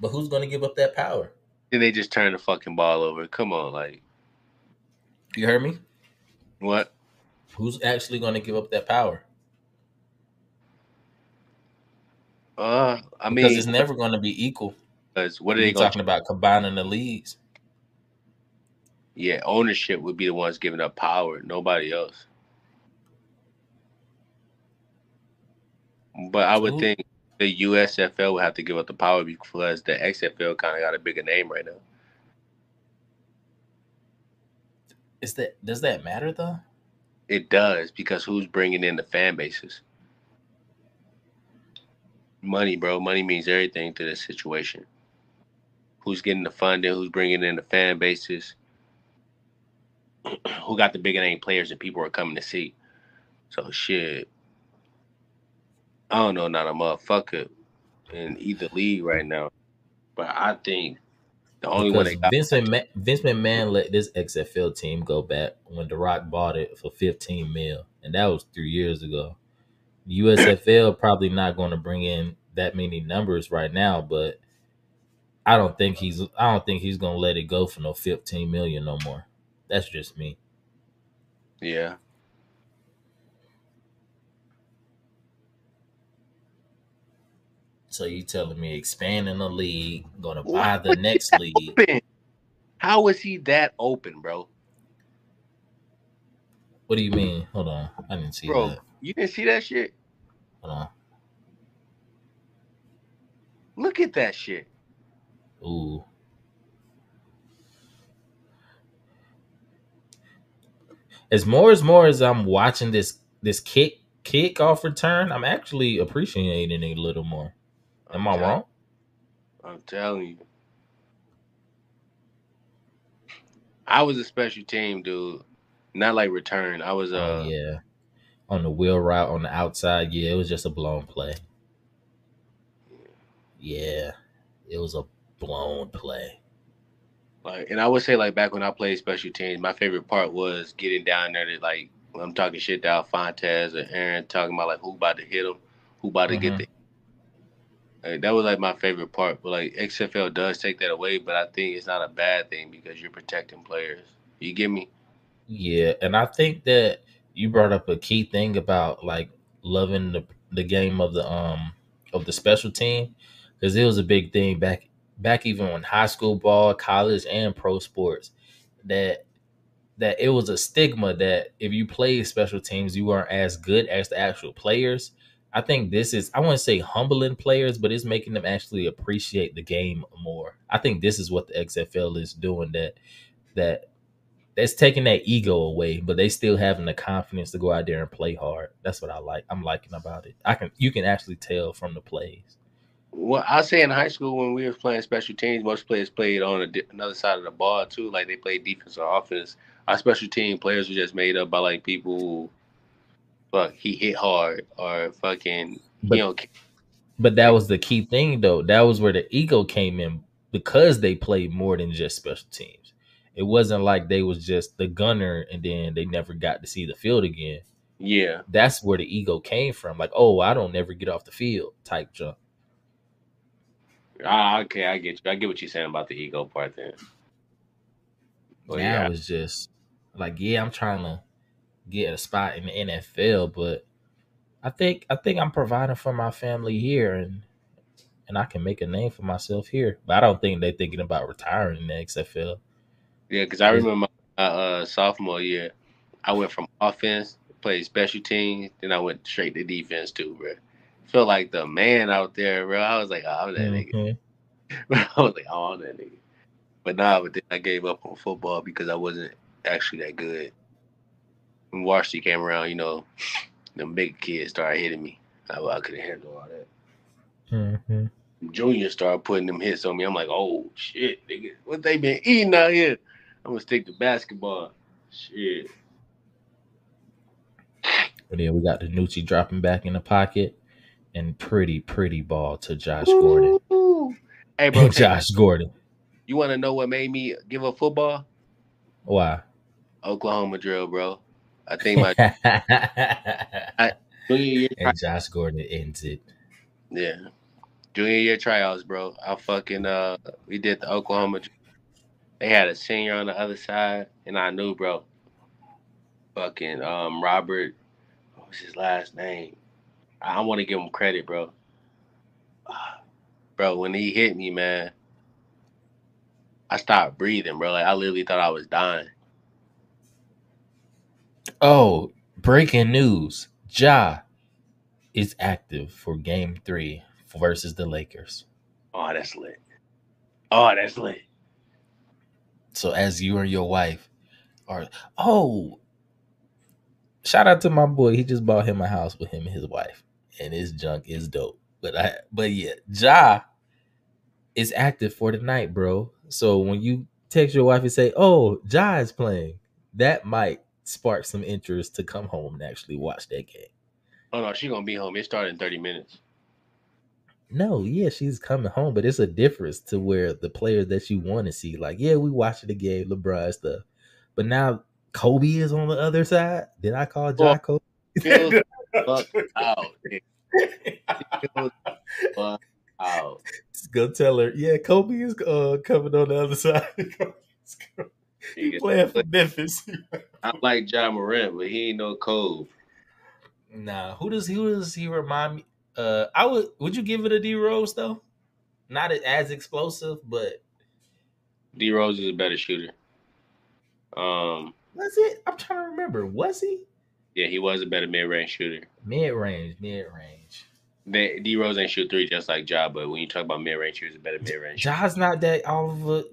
But who's going to give up that power? And they just turn the fucking ball over. Come on, like. You heard me? What? Who's actually going to give up that power? I mean, because it's never going to be equal. Because what are they talking about? Combining the leagues. Yeah, ownership would be the ones giving up power. Nobody else. But I would think the USFL would have to give up the power, because the XFL kind of got a bigger name right now. Does that matter, though? It does, because who's bringing in the fan bases? Money, bro. Money means everything to this situation. Who's getting the funding? Who's bringing in the fan bases? Who got the bigger name players that people are coming to see? So, shit. I don't know, not a motherfucker in either league right now. But I think the only one that got... Vince McMahon let this XFL team go back when The Rock bought it for $15 million, and that was 3 years ago. The USFL probably not going to bring in that many numbers right now, but I don't think he's going to let it go for no $15 million no more. That's just me. Yeah. So you telling me expanding the league, gonna buy the next league? Open? How is he that open, bro? What do you mean? Hold on, I didn't see that. You didn't see that shit? Hold on. Look at that shit. Ooh. As more as I'm watching this kickoff return, I'm actually appreciating it a little more. Am I wrong? I'm telling you. I was a special team, dude. Not like return. I was yeah. On the wheel route on the outside, yeah, it was just a blown play. Yeah. It was a blown play. Like, and I would say, like, back when I played special teams, my favorite part was getting down there to, like, when I'm talking shit to Alfontaze or Aaron, talking about, like, who about to hit him, who about to get the... Like, that was, like, my favorite part. But, like, XFL does take that away, but I think it's not a bad thing because you're protecting players. You get me? Yeah, and I think that you brought up a key thing about, like, loving the game of the special team, because it was a big thing back even in high school ball, college, and pro sports, that it was a stigma that if you played special teams, you weren't as good as the actual players. I think this is, I wouldn't say humbling players, but it's making them actually appreciate the game more. I think this is what the XFL is doing, that's taking that ego away, but they still having the confidence to go out there and play hard. That's what I like. I'm liking about it. You can actually tell from the plays. Well, I say in high school when we were playing special teams, most players played on another side of the ball too. Like, they played defense or offense. Our special team players were just made up by, like, people who, fuck, he hit hard or fucking, you know. But that was the key thing, though. That was where the ego came in, because they played more than just special teams. It wasn't like they was just the gunner and then they never got to see the field again. Yeah. That's where the ego came from. Like, oh, I don't never get off the field type jump. Okay, I get you. I get what you're saying about the ego part then. But now it's just like, yeah, I'm trying to get a spot in the NFL, but I think I'm providing for my family here, and I can make a name for myself here. But I don't think they're thinking about retiring in the XFL. Yeah, because I remember my sophomore year, I went from offense, played special teams, then I went straight to defense too, bro. Felt like the man out there, bro. I was like, oh, I'm that nigga. I was like, oh, I'm that nigga. But nah, but then I gave up on football because I wasn't actually that good. When Washington came around, you know, them big kids started hitting me. I couldn't handle all that. Junior started putting them hits on me. I'm like, oh, shit, nigga. What they been eating out here? I'm going to stick to basketball. Shit. And then we got the Nucci dropping back in the pocket. And pretty ball to Josh Gordon. Ooh. Hey, bro. Josh Gordon. You want to know what made me give up football? Why? Oklahoma drill, bro. I think my and Josh Gordon ends it. Yeah, junior year tryouts, bro. I fucking we did the Oklahoma. They had a senior on the other side, and I knew, bro. Fucking Robert, what was his last name? I want to give him credit, bro. Bro, when he hit me, man, I stopped breathing, bro. Like I literally thought I was dying. Oh, breaking news. Ja is active for game 3 versus the Lakers. Oh, that's lit. Oh, that's lit. So as you and your wife are shout out to my boy. He just bought him a house with him and his wife. And his junk is dope. But yeah, Ja is active for tonight, bro. So when you text your wife and say, oh, Ja is playing, that might spark some interest to come home and actually watch that game. Oh, no, she's going to be home. It started in 30 minutes. No, yeah, she's coming home, but it's a difference to where the players that you want to see, like, yeah, we watched the game, LeBron stuff, but now Kobe is on the other side. Did I call Ja Kobe? Out. Just go tell her, yeah, Kobe is coming on the other side. He playing for Memphis. I like Ja Morant, but he ain't no Kobe. Nah, who does he remind me? I would you give it a D Rose though? Not as explosive, but D Rose is a better shooter. Was it? I'm trying to remember. Was he? Yeah, he was a better mid-range shooter. Mid-range. D Rose ain't shoot 3 just like Ja, but when you talk about mid-range, he was a better mid-range. Ja's not that all of a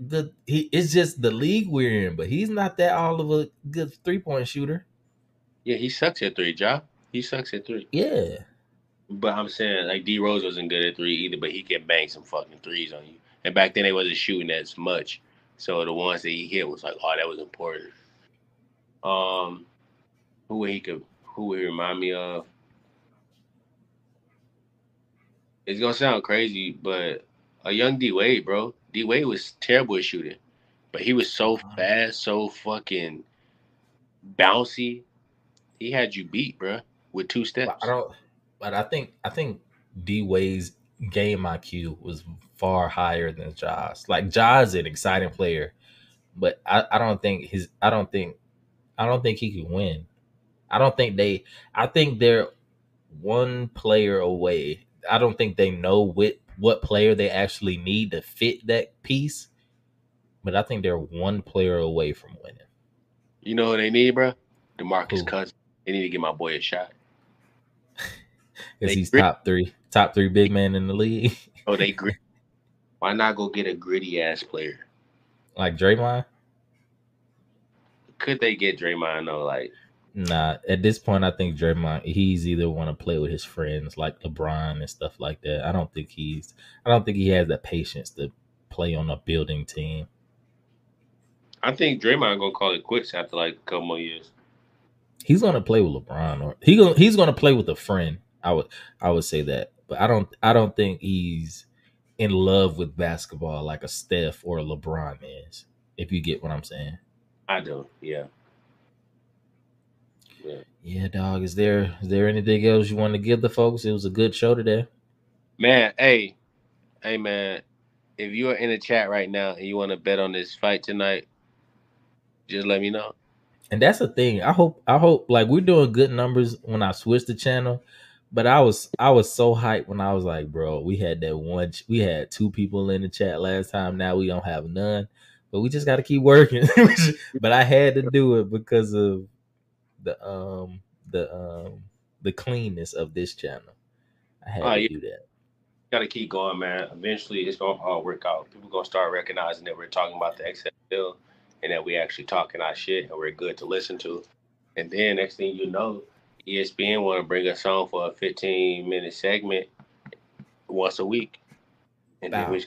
it's just the league we're in, but he's not that all of a good 3-point shooter. Yeah, he sucks at 3, Ja. He sucks at 3. Yeah. But I'm saying, like, D Rose wasn't good at 3 either, but he can bang some fucking 3s on you. And back then, they wasn't shooting as much. So the ones that he hit was like, oh, that was important. Who would he remind me of? It's gonna sound crazy, but a young D Wade, bro. D Wade was terrible at shooting, but he was so fast, so fucking bouncy. He had you beat, bro, with 2 steps. I think D Wade's game IQ was far higher than Ja's. Like Ja's an exciting player, but I don't think he could win. I think they're one player away. I don't think they know what player they actually need to fit that piece, but I think they're one player away from winning. You know what they need, bro? DeMarcus Cousins. They need to give my boy a shot. Because he's top three big man in the league. Oh, they gritty. Why not go get a gritty-ass player? Like Draymond? Could they get Draymond, though? Like, nah, at this point, I think Draymond, he's either want to play with his friends like LeBron and stuff like that. I don't think he has the patience to play on a building team. I think Draymond gonna call it quits after like a couple more years. He's gonna play with LeBron, or he's gonna play with a friend. I would say that, but I don't think he's in love with basketball like a Steph or a LeBron is. If you get what I'm saying, I do. Yeah. Yeah, dog. Is there anything else you want to give the folks? It was a good show today, man. Hey, man. If you are in the chat right now and you want to bet on this fight tonight, just let me know. And that's the thing. I hope like we're doing good numbers when I switched the channel, but I was so hyped when I was like, bro, we had 2 people in the chat last time. Now we don't have none, but we just got to keep working. But I had to do it because of the cleanness of this channel. I had to do that. Gotta keep going, man. Eventually it's gonna all work out. People gonna start recognizing that we're talking about the XFL and that we actually talking our shit and we're good to listen to. And then next thing you know, ESPN wanna bring us on for a 15-minute segment once a week. And then we